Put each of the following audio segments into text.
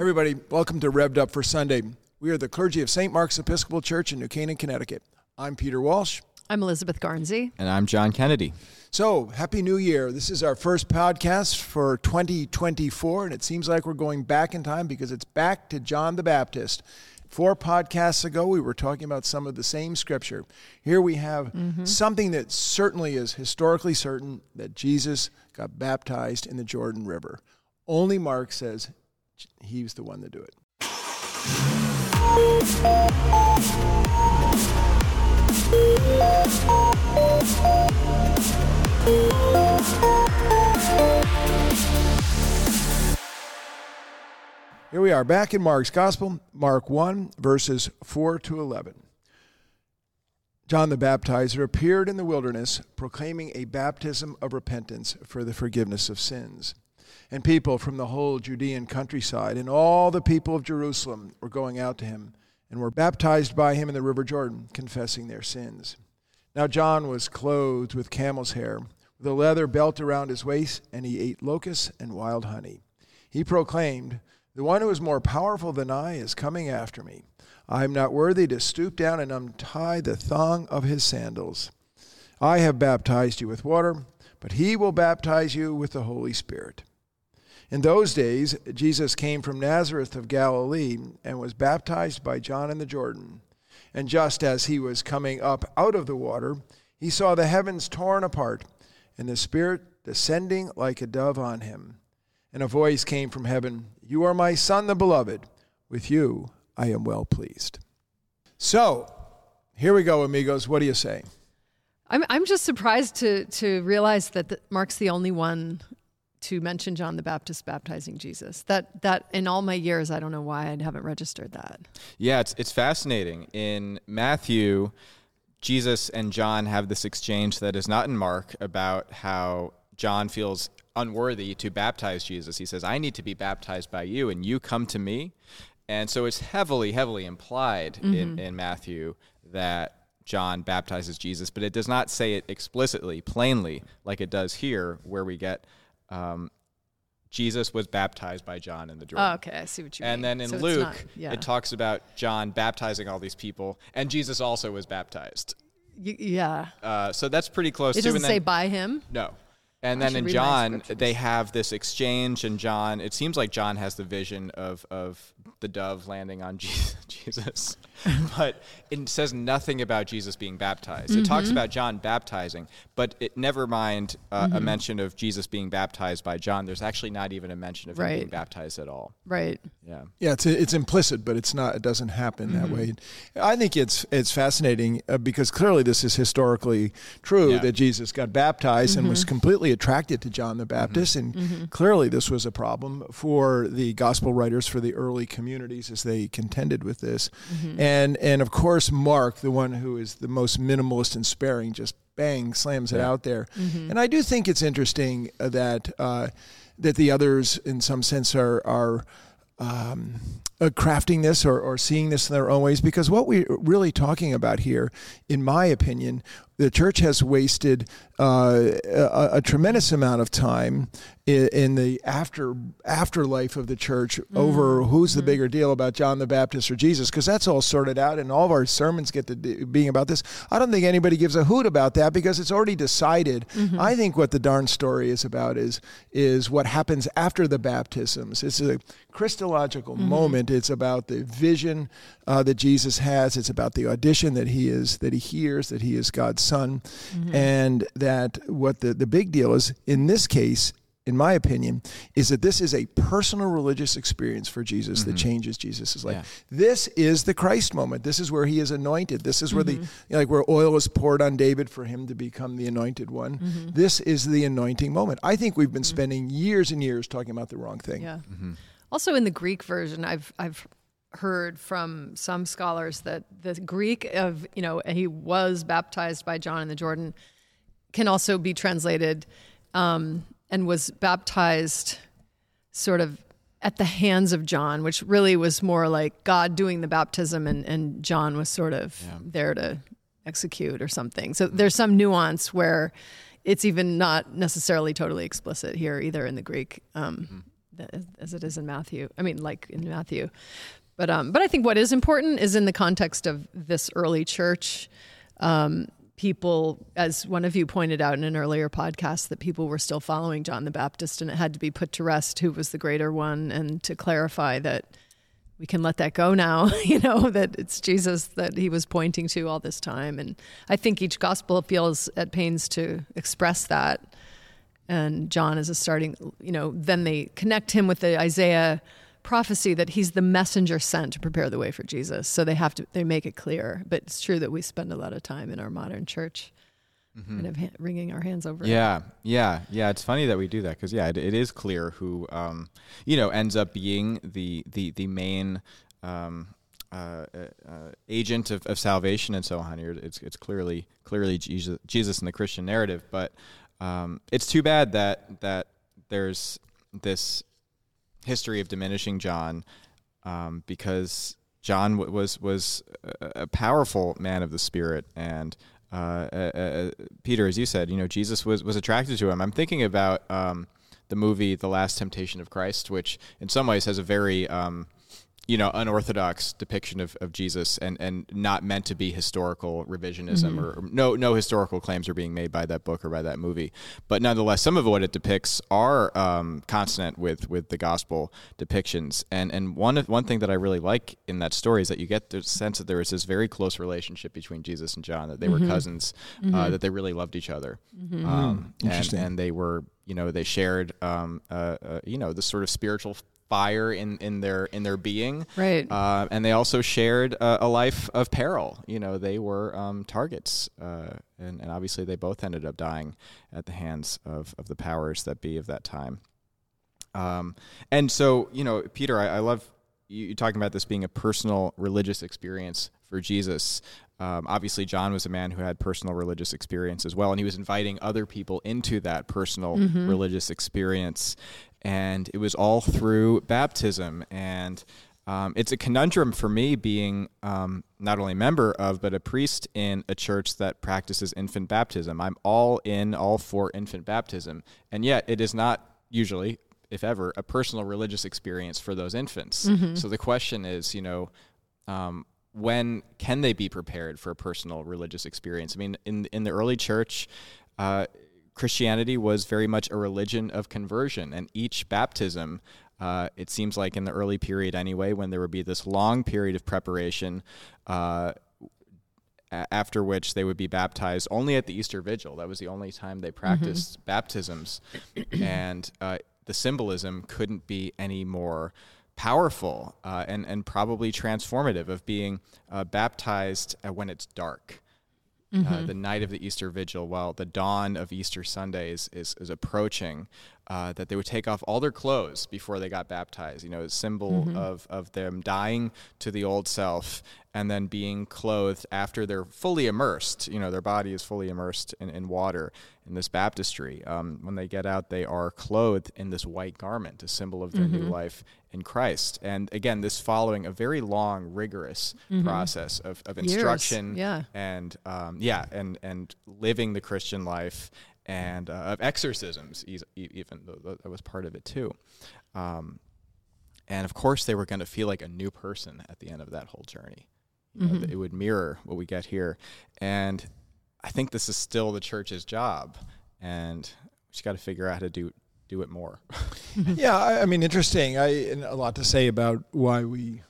Everybody, welcome to Rev'd Up for Sunday. We are the clergy of St. Mark's Episcopal Church in New Canaan, Connecticut. I'm Peter Walsh. I'm Elizabeth Garnsey. And I'm John Kennedy. So, Happy New Year. This is our first podcast for 2024, and it seems like we're going back in time because it's back to John the Baptist. 4 podcasts ago, we were talking about some of the same scripture. Here we have something that certainly is historically certain, that Jesus got baptized in the Jordan River. Only Mark says he's the one to do it. Here we are back in Mark's Gospel, Mark 1, verses 4 to 11. John the Baptizer appeared in the wilderness, proclaiming a baptism of repentance for the forgiveness of sins. And people from the whole Judean countryside and all the people of Jerusalem were going out to him and were baptized by him in the river Jordan, confessing their sins. Now John was clothed with camel's hair, with a leather belt around his waist, and he ate locusts and wild honey. He proclaimed, "The one who is more powerful than I is coming after me. I am not worthy to stoop down and untie the thong of his sandals. I have baptized you with water, but he will baptize you with the Holy Spirit." In those days, Jesus came from Nazareth of Galilee and was baptized by John in the Jordan. And just as he was coming up out of the water, he saw the heavens torn apart and the Spirit descending like a dove on him. And a voice came from heaven, "You are my Son, the Beloved. With you I am well pleased." So, here we go, amigos. What do you say? I'm just surprised to realize that Mark's the only one to mention John the Baptist baptizing Jesus. That in all my years, I don't know why I haven't registered that. Yeah, it's fascinating. In Matthew, Jesus and John have this exchange that is not in Mark about how John feels unworthy to baptize Jesus. He says, "I need to be baptized by you, and you come to me." And so it's heavily, heavily implied in Matthew that John baptizes Jesus, but it does not say it explicitly, plainly, like it does here, where we get Jesus was baptized by John in the Jordan. Oh, okay, I see what you mean. And then in Luke, it talks about John baptizing all these people, and Jesus also was baptized. Yeah. So that's pretty close. It doesn't say by him? No. And then in John, they have this exchange, and John, it seems like John has the vision of the dove landing on Jesus, but it says nothing about Jesus being baptized. It talks about John baptizing, but it never mind a mention of Jesus being baptized by John. There's actually not even a mention of him being baptized at all. Right. Yeah. Yeah. It's implicit, but it's not. It doesn't happen that way. I think it's fascinating because clearly this is historically true that Jesus got baptized and was completely attracted to John the Baptist, and clearly this was a problem for the gospel writers, for the early communities as they contended with this. And of course, Mark, the one who is the most minimalist and sparing, just bang, slams it out there. And I do think it's interesting that the others, in some sense, are crafting this or seeing this in their own ways, because what we're really talking about here, in my opinion, the church has wasted a tremendous amount of time in the afterlife of the church over who's the bigger deal about John the Baptist or Jesus, because that's all sorted out, and all of our sermons get to being about this. I don't think anybody gives a hoot about that because it's already decided. I think what the darn story is about is what happens after the baptisms. It's a Christological moment. It's about the vision that Jesus has. It's about the audition that he hears, that he is God's Son, and that what the big deal is in this case, in my opinion, is that this is a personal religious experience for Jesus that changes Jesus' life. Yeah. This is the Christ moment. This is where he is anointed. This is where where oil is poured on David for him to become the anointed one. This is the anointing moment. I think we've been spending years and years talking about the wrong thing. Yeah. Also in the Greek version, I've heard from some scholars that the Greek of, he was baptized by John in the Jordan can also be translated and was baptized sort of at the hands of John, which really was more like God doing the baptism and John was sort of there to execute or something. So there's some nuance where it's even not necessarily totally explicit here either in the Greek. as it is in Matthew. I mean, like in Matthew. But I think what is important is in the context of this early church, people, as one of you pointed out in an earlier podcast, that people were still following John the Baptist, and it had to be put to rest who was the greater one, and to clarify that we can let that go now, you know, that it's Jesus that he was pointing to all this time. And I think each gospel feels at pains to express that. And John is a starting, you know, then they connect him with the Isaiah prophecy that he's the messenger sent to prepare the way for Jesus. So they make it clear. But it's true that we spend a lot of time in our modern church kind of wringing our hands over. Yeah. It's funny that we do that because, it is clear who, ends up being the main agent of salvation and so on. It's clearly Jesus in the Christian narrative. But it's too bad that there's this history of diminishing John, because John was a powerful man of the Spirit, and Peter, as you said, Jesus was attracted to him. I'm thinking about the movie The Last Temptation of Christ, which in some ways has a very unorthodox depiction of Jesus, and not meant to be historical revisionism, or no historical claims are being made by that book or by that movie. But nonetheless, some of what it depicts are consonant with the gospel depictions. And one thing that I really like in that story is that you get the sense that there is this very close relationship between Jesus and John, that they were cousins, that they really loved each other. Interesting. And they were, they shared, the sort of spiritual fire in their being, right? And they also shared a life of peril. They were targets, and obviously they both ended up dying at the hands of the powers that be of that time. And so, Peter, I love you talking about this being a personal religious experience for Jesus. Obviously, John was a man who had personal religious experience as well, and he was inviting other people into that personal religious experience. And it was all through baptism. And it's a conundrum for me, being not only a member of, but a priest in a church that practices infant baptism. I'm all for infant baptism. And yet it is not usually, if ever, a personal religious experience for those infants. So the question is, when can they be prepared for a personal religious experience? I mean, in the early church, Christianity was very much a religion of conversion, and each baptism, it seems like in the early period anyway, when there would be this long period of preparation, after which they would be baptized only at the Easter Vigil. That was the only time they practiced baptisms, and the symbolism couldn't be any more powerful and probably transformative, of being baptized when it's dark. The night of the Easter Vigil, while the dawn of Easter Sunday is approaching, that they would take off all their clothes before they got baptized. A symbol of them dying to the old self and then being clothed after they're fully immersed. Their body is fully immersed in water in this baptistry. When they get out, they are clothed in this white garment, a symbol of their new life in Christ. And again, this following a very long, rigorous process of instruction, and living the Christian life, and of exorcisms, even though that was part of it too. And of course, they were going to feel like a new person at the end of that whole journey. It would mirror what we get here. And I think this is still the church's job, and we just got to figure out how to do it more. Interesting. And a lot to say about why we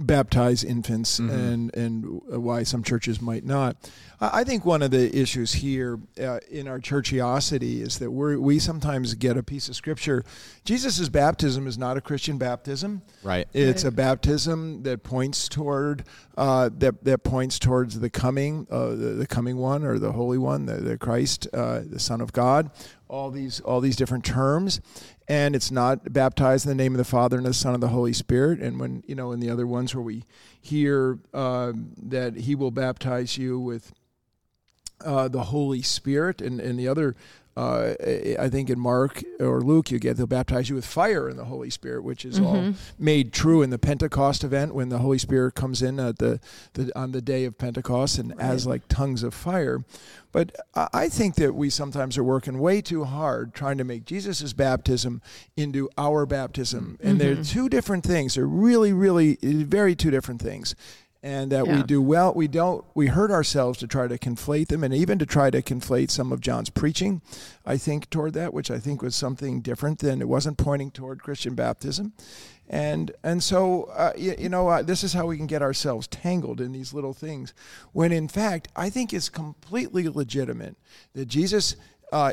baptize infants and why some churches might not. I think one of the issues here in our churchiosity is that we sometimes get a piece of scripture. Jesus' baptism is not a Christian baptism. Right. It's a baptism that points toward the coming, the coming one, or the Holy One, the Christ, the Son of God. All these different terms, and it's not baptized in the name of the Father and the Son and the Holy Spirit. And when in the other ones where we hear that He will baptize you with the Holy Spirit, and the other I think in Mark or Luke, you get they'll baptize you with fire in the Holy Spirit, which is all made true in the Pentecost event when the Holy Spirit comes in at on the day of Pentecost and as like tongues of fire. But I think that we sometimes are working way too hard trying to make Jesus's baptism into our baptism, and they're two different things. They're really, really very two different things. And that we do well, we hurt ourselves to try to conflate them and even to try to conflate some of John's preaching, I think, toward that, which I think was something different than it wasn't pointing toward Christian baptism. And so, this is how we can get ourselves tangled in these little things when, in fact, I think it's completely legitimate that Jesus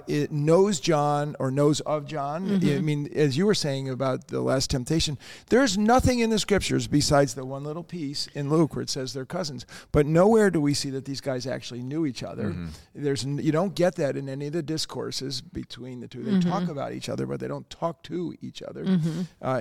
it knows John or knows of John. I mean, as you were saying about the Last Temptation, there's nothing in the scriptures besides the one little piece in Luke where it says they're cousins. But nowhere do we see that these guys actually knew each other. You don't get that in any of the discourses between the two. They talk about each other, but they don't talk to each other.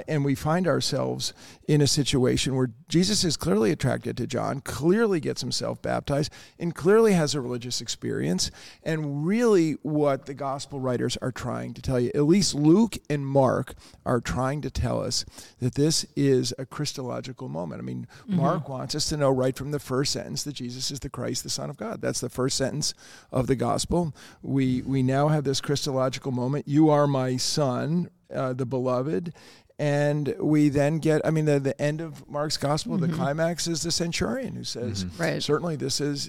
And we find ourselves in a situation where Jesus is clearly attracted to John, clearly gets himself baptized, and clearly has a religious experience, and really what the gospel writers are trying to tell you. At least Luke and Mark are trying to tell us that this is a Christological moment. I mean, Mark wants us to know right from the first sentence that Jesus is the Christ, the Son of God. That's the first sentence of the gospel. We now have this Christological moment. You are my son, the beloved. And we then get, the end of Mark's gospel, the climax is the centurion who says, certainly this was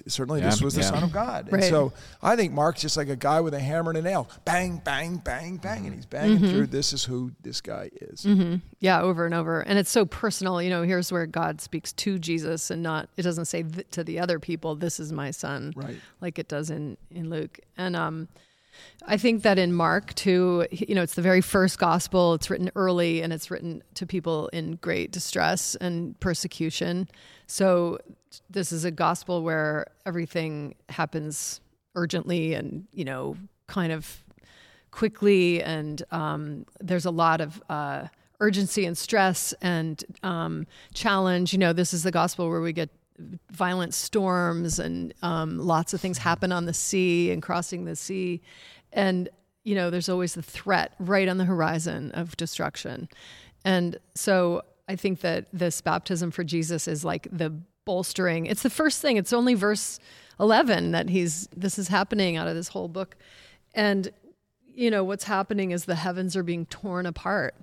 the Son of God. And so I think Mark's just like a guy with a hammer and a nail, bang, bang, bang, bang, and he's banging through, this is who this guy is. Yeah, over and over. And it's so personal, here's where God speaks to Jesus and not, it doesn't say to the other people, this is my son, like it does in Luke. And, I think that in Mark, too, it's the very first gospel. It's written early, and it's written to people in great distress and persecution. So this is a gospel where everything happens urgently and, kind of quickly. And there's a lot of urgency and stress and challenge. This is the gospel where we get violent storms and lots of things happen on the sea and crossing the sea. And, there's always the threat right on the horizon of destruction. And so I think that this baptism for Jesus is like the bolstering. It's the first thing. It's only verse 11 that this is happening out of this whole book. And, what's happening is the heavens are being torn apart.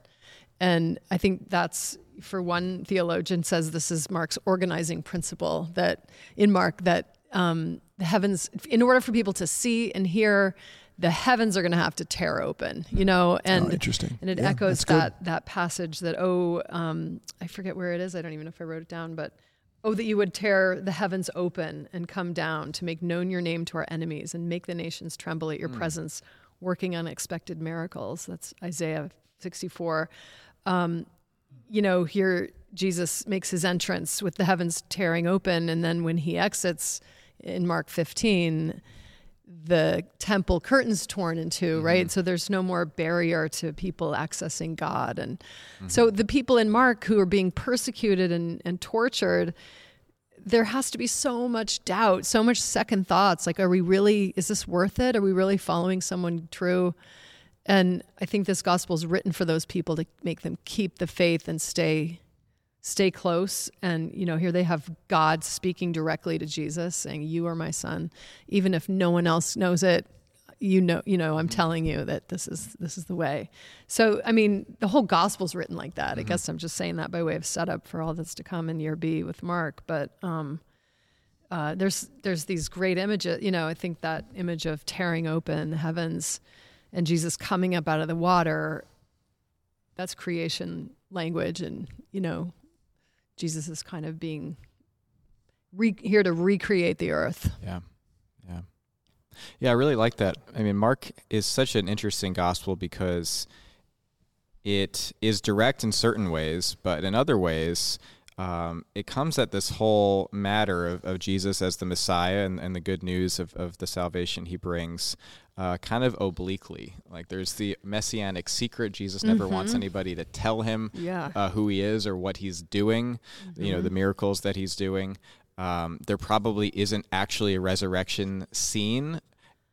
And I think that's, for one theologian says this is Mark's organizing principle that the heavens, in order for people to see and hear, the heavens are going to have to tear open, and interesting. And it echoes that passage that, I forget where it is. I don't even know if I wrote it down, but, that you would tear the heavens open and come down to make known your name to our enemies and make the nations tremble at your presence, working unexpected miracles. That's Isaiah 64. Here Jesus makes his entrance with the heavens tearing open. And then when he exits in Mark 15, the temple curtains torn in two, right? So there's no more barrier to people accessing God. And so the people in Mark who are being persecuted and tortured, there has to be so much doubt, so much second thoughts. Like, is this worth it? Are we really following someone true? And I think this gospel is written for those people to make them keep the faith and stay close. And, here they have God speaking directly to Jesus saying, you are my son. Even if no one else knows it, I'm telling you that this is the way. So, the whole gospel is written like that. I guess I'm just saying that by way of setup for all that's to come in year B with Mark. But there's these great images, I think that image of tearing open the heavens and Jesus coming up out of the water, that's creation language. And, Jesus is kind of being here to recreate the earth. Yeah. Yeah, I really like that. Mark is such an interesting gospel because it is direct in certain ways, but in other ways, it comes at this whole matter of Jesus as the Messiah and the good news of the salvation he brings kind of obliquely. Like there's the messianic secret. Jesus never wants anybody to tell him who he is or what he's doing, the miracles that he's doing. There probably isn't actually a resurrection scene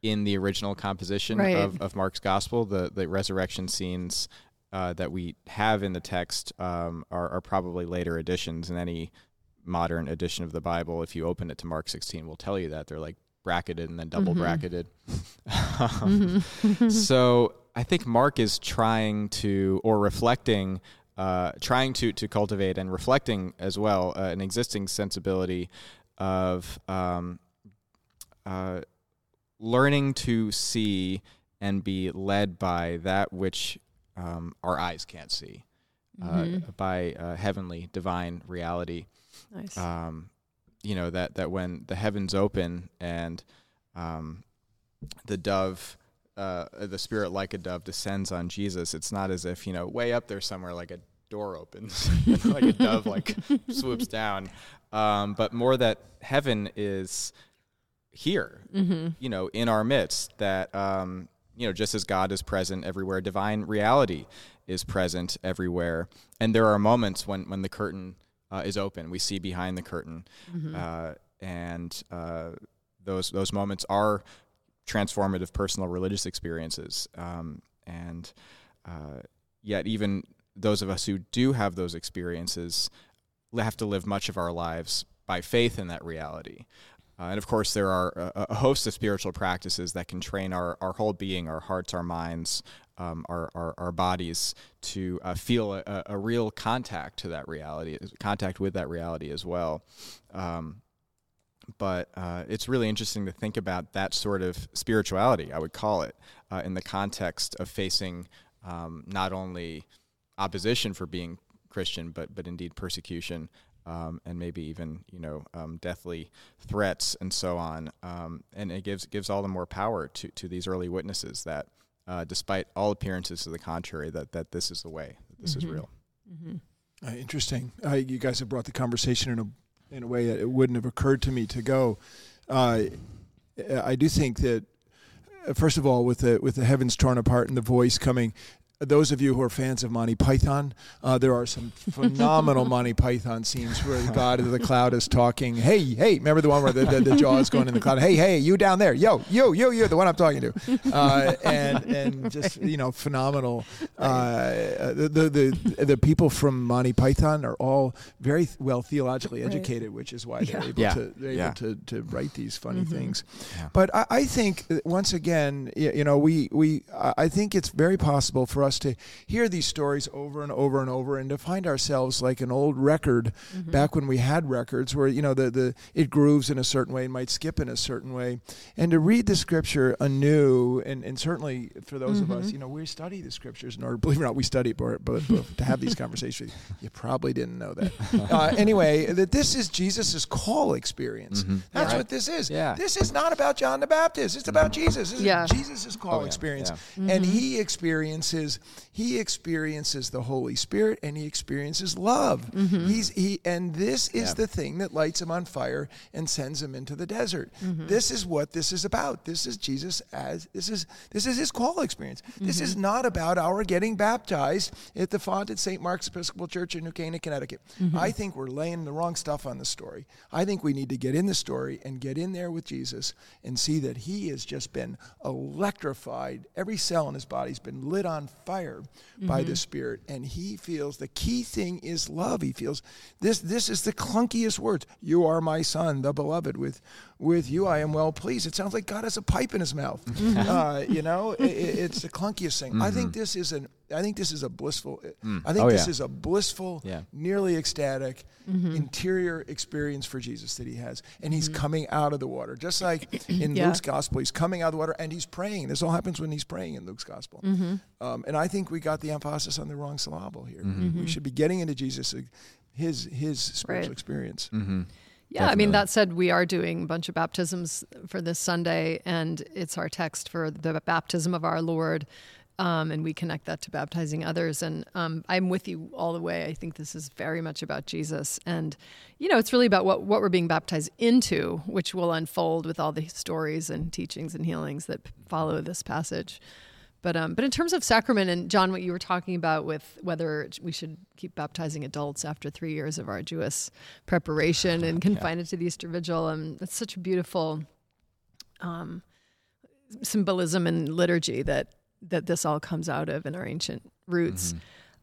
in the original composition of Mark's gospel. The resurrection scenes that we have in the text are probably later additions, and any modern edition of the Bible, if you open it to Mark 16, will tell you that. They're like bracketed and then double bracketed. So I think Mark is trying to cultivate and reflecting as well an existing sensibility of learning to see and be led by that which our eyes can't see, by heavenly, divine reality. Nice. That when the heavens open and the dove, the Spirit like a dove descends on Jesus, it's not as if, way up there somewhere like a door opens, like a dove like swoops down, but more that heaven is here, in our midst, that, just as God is present everywhere, divine reality is present everywhere. And there are moments when the curtain is open. We see behind the curtain, and those moments are transformative personal religious experiences. And yet even those of us who do have those experiences have to live much of our lives by faith in that reality. And of course, there are a host of spiritual practices that can train our whole being, our hearts, our minds, our bodies to feel a real contact to that reality, contact with that reality as well. But it's really interesting to think about that sort of spirituality, I would call it, in the context of facing not only opposition for being Christian, but indeed persecution. And maybe even deathly threats and so on, and it gives all the more power to these early witnesses that, despite all appearances to the contrary, that this is the way, that this is real. Mm-hmm. Interesting. You guys have brought the conversation in a way that it wouldn't have occurred to me to go. I do think that, first of all, with the heavens torn apart and the voice coming. Those of you who are fans of Monty Python, there are some phenomenal Monty Python scenes where God of the cloud is talking. Hey, hey, remember the one where the jaw is going in the cloud? Hey, hey, you down there. Yo, you, the one I'm talking to. And just, phenomenal. The people from Monty Python are all very well theologically educated, which is why they're able to write these funny things. Yeah. But I think, once again, I think it's very possible for us to hear these stories over and over and over, and to find ourselves like an old record back when we had records where, it grooves in a certain way and might skip in a certain way. And to read the scripture anew, and certainly for those of us, we study the scriptures in order, believe it or not, we study it, but to have these conversations. You probably didn't know that. Anyway, that this is Jesus's call experience. Mm-hmm. That's what this is. Yeah. This is not about John the Baptist. It's about Jesus. This is Jesus's call experience. Yeah. Mm-hmm. And he experiences the Holy Spirit, and he experiences love. Mm-hmm. And this is the thing that lights him on fire and sends him into the desert. Mm-hmm. This is what this is about. This is Jesus this is his call experience. Mm-hmm. This is not about our getting baptized at the font at St. Mark's Episcopal Church in New Canaan, Connecticut. Mm-hmm. I think we're laying the wrong stuff on the story. I think we need to get in the story and get in there with Jesus and see that he has just been electrified. Every cell in his body's been lit on fire by the Spirit, and he feels the key thing is love. He feels this is the clunkiest words. You are my son, the beloved. With you I am well pleased. It sounds like God has a pipe in his mouth. It's the clunkiest thing. Mm-hmm. I think this is a blissful, nearly ecstatic interior experience for Jesus that he has. And he's coming out of the water. Just like in Luke's gospel, he's coming out of the water and he's praying. This all happens when he's praying in Luke's gospel. Mm-hmm. And I think we got the emphasis on the wrong syllable here. Mm-hmm. We should be getting into Jesus, his spiritual experience. Mm-hmm. Yeah, definitely. I mean, that said, we are doing a bunch of baptisms for this Sunday, and it's our text for the baptism of our Lord. And we connect that to baptizing others. And I'm with you all the way. I think this is very much about Jesus. And, it's really about what we're being baptized into, which will unfold with all the stories and teachings and healings that follow this passage. But in terms of sacrament, and John, what you were talking about with whether we should keep baptizing adults after 3 years of our Jewish preparation and confine it to the Easter Vigil, and it's such a beautiful symbolism and liturgy that this all comes out of in our ancient roots.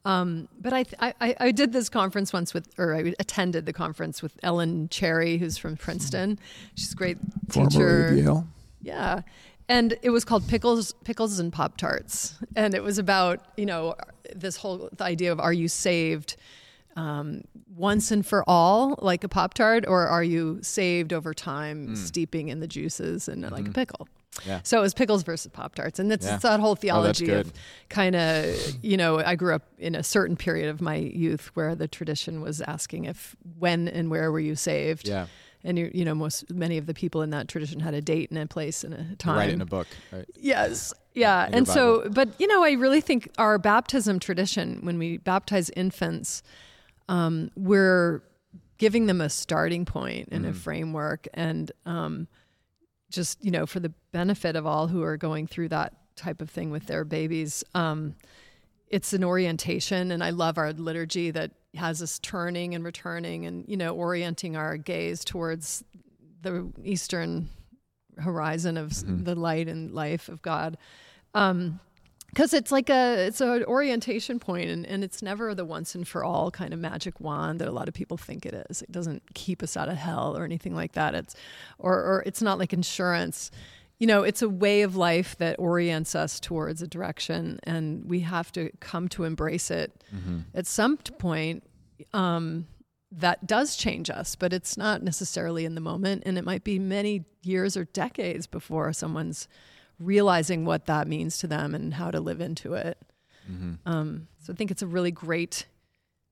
Mm-hmm. But I did this conference once I attended the conference with Ellen Cherry, who's from Princeton. She's a great teacher. Formerly Yale. Yeah. And it was called Pickles and Pop-Tarts. And it was about, this whole idea of, are you saved once and for all, like a Pop-Tart, or are you saved over time, steeping in the juices and like a pickle? Yeah. So it was pickles versus Pop-Tarts. And it's that whole theology of kind of, I grew up in a certain period of my youth where the tradition was asking when and where were you saved? Yeah. And, many of the people in that tradition had a date and a place and a time. Right, in a book. Right? Yes. Yeah. And so, but, I really think our baptism tradition, when we baptize infants, we're giving them a starting point and a framework and just, for the benefit of all who are going through that type of thing with their babies, it's an orientation. And I love our liturgy that has us turning and returning and, orienting our gaze towards the eastern horizon of the light and life of God. 'Cause it's like it's an orientation point and it's never the once and for all kind of magic wand that a lot of people think it is. It doesn't keep us out of hell or anything like that. Or it's not like insurance. It's a way of life that orients us towards a direction, and we have to come to embrace it. Mm-hmm. At some point, that does change us, but it's not necessarily in the moment, and it might be many years or decades before someone's realizing what that means to them and how to live into it. Mm-hmm. So I think it's a really great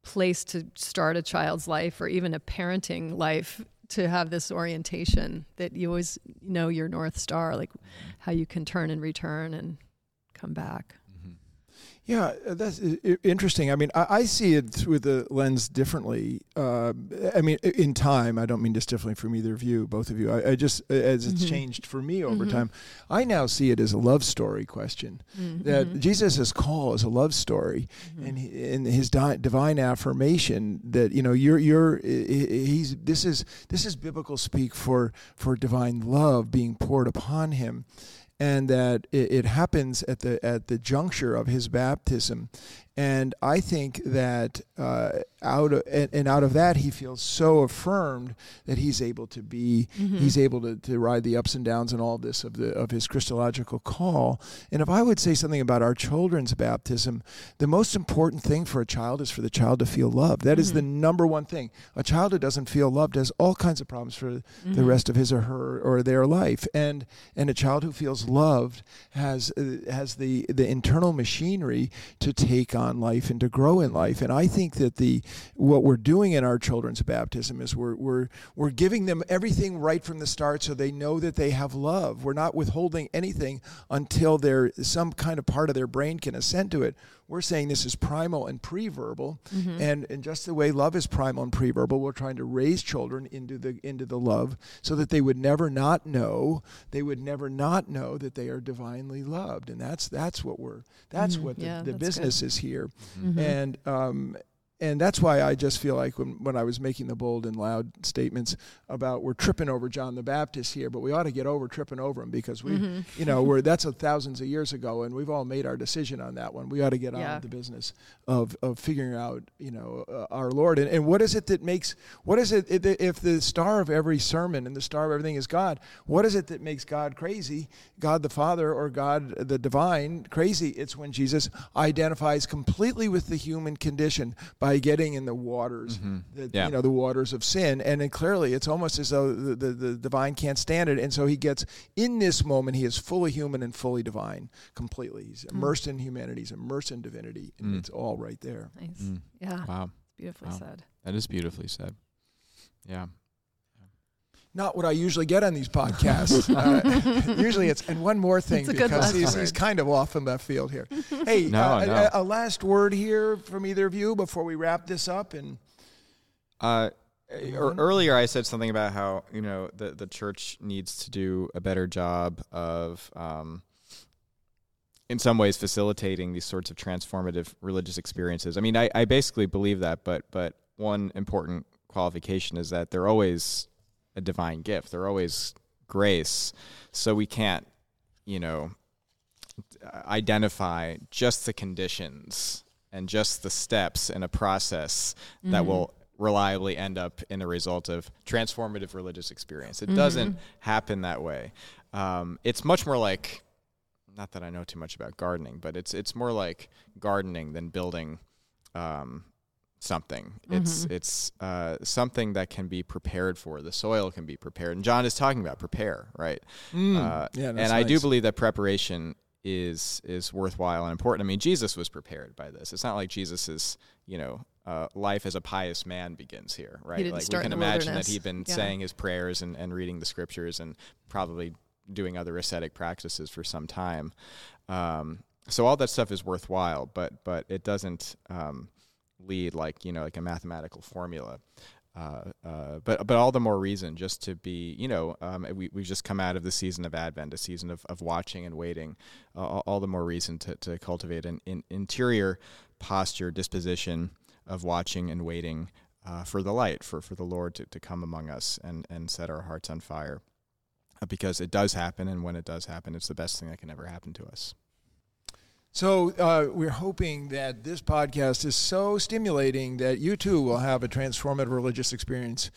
place to start a child's life or even a parenting life, to have this orientation that you always know your North Star, like how you can turn and return and come back. Mm-hmm. Yeah, that's interesting. I mean, I see it through the lens differently. In time, I don't mean just differently from either of you, both of you. I just, as it's changed for me over time, I now see it as a love story question. Mm-hmm. That Jesus' call is a love story, and his divine affirmation that this is biblical speak for divine love being poured upon him. And that it happens at the juncture of his baptism, and I think that out of that he feels so affirmed that he's able to be he's able to ride the ups and downs and all this of his Christological call. And if I would say something about our children's baptism, the most important thing for a child is for the child to feel loved. That is the number one thing. A child who doesn't feel loved has all kinds of problems for the rest of his or her or their life. And a child who feels loved has the internal machinery to take on life and to grow in life. And I think that what we're doing in our children's baptism is we're giving them everything right from the start, so they know that they have love. We're not withholding anything until some kind of part of their brain can assent to it. We're saying this is primal and pre-verbal, and just the way love is primal and pre-verbal, we're trying to raise children into the love, so that they would never not know, that they are divinely loved. And that's what the business is here. Mm-hmm. And that's why I just feel like when I was making the bold and loud statements about we're tripping over John the Baptist here, but we ought to get over tripping over him, because we, that's thousands of years ago, and we've all made our decision on that one. We ought to get on with the business of figuring out, our Lord. And what is it that makes, if the star of every sermon and the star of everything is God, what is it that makes God crazy, God the Father or God the divine crazy? It's when Jesus identifies completely with the human condition by getting in the waters, the waters of sin. And then clearly it's almost as though the divine can't stand it. And so he gets in this moment, he is fully human and fully divine, completely. He's immersed in humanity, he's immersed in divinity, and it's all right there. Nice. Mm. Yeah. Wow. Beautifully said. That is beautifully said. Yeah. Not what I usually get on these podcasts. Usually it's, and one more thing, because he's kind of off in left field here. Hey, a last word here from either of you before we wrap this up. And earlier I said something about how, the church needs to do a better job of, in some ways, facilitating these sorts of transformative religious experiences. I mean, I basically believe that, but one important qualification is that they're always a divine gift. They're always grace. So we can't you know, identify just the conditions and just the steps in a process mm-hmm. that will reliably end up in the result of transformative religious experience. It mm-hmm. doesn't happen that way. It's much more like, not that I know too much about gardening, but it's more like gardening than building something. Mm-hmm. It's something that can be prepared for. The soil can be prepared. And John is talking about prepare, right? And nice. I do believe that preparation is worthwhile and important. I mean, Jesus was prepared by this. It's not like Jesus's, life as a pious man begins here, right? Like we can imagine that he'd been saying his prayers and reading the scriptures and probably doing other ascetic practices for some time. So all that stuff is worthwhile, but it doesn't lead like a mathematical formula. But all the more reason just to be, we've just come out of the season of Advent, a season of watching and waiting, all the more reason to cultivate an interior posture, disposition of watching and waiting for the light, for the Lord to come among us and set our hearts on fire. Because it does happen, and when it does happen, it's the best thing that can ever happen to us. So we're hoping that this podcast is so stimulating that you too will have a transformative religious experience.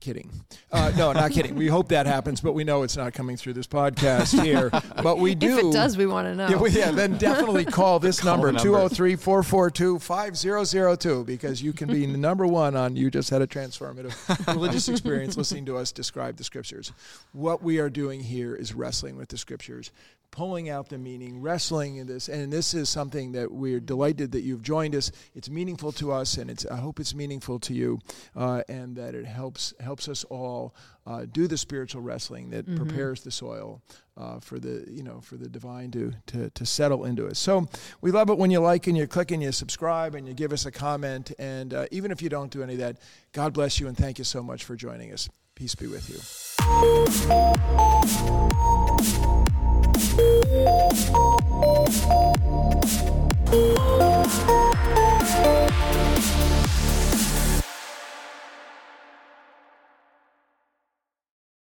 Kidding. No, not kidding. We hope that happens, but we know it's not coming through this podcast here. But we do. If it does, we want to know. Yeah, then definitely call this number, 203-442-5002, because you can be the number one on You Just Had a Transformative Religious Experience listening to us describe the scriptures. What we are doing here is wrestling with the scriptures, pulling out the meaning, wrestling in this. And this is something that we're delighted that you've joined us. It's meaningful to us, and I hope it's meaningful to you, and that it helps us all do the spiritual wrestling that mm-hmm. prepares the soil for the divine to settle into us. So we love it when you like and you click and you subscribe and you give us a comment. And even if you don't do any of that, God bless you and thank you so much for joining us. Peace be with you.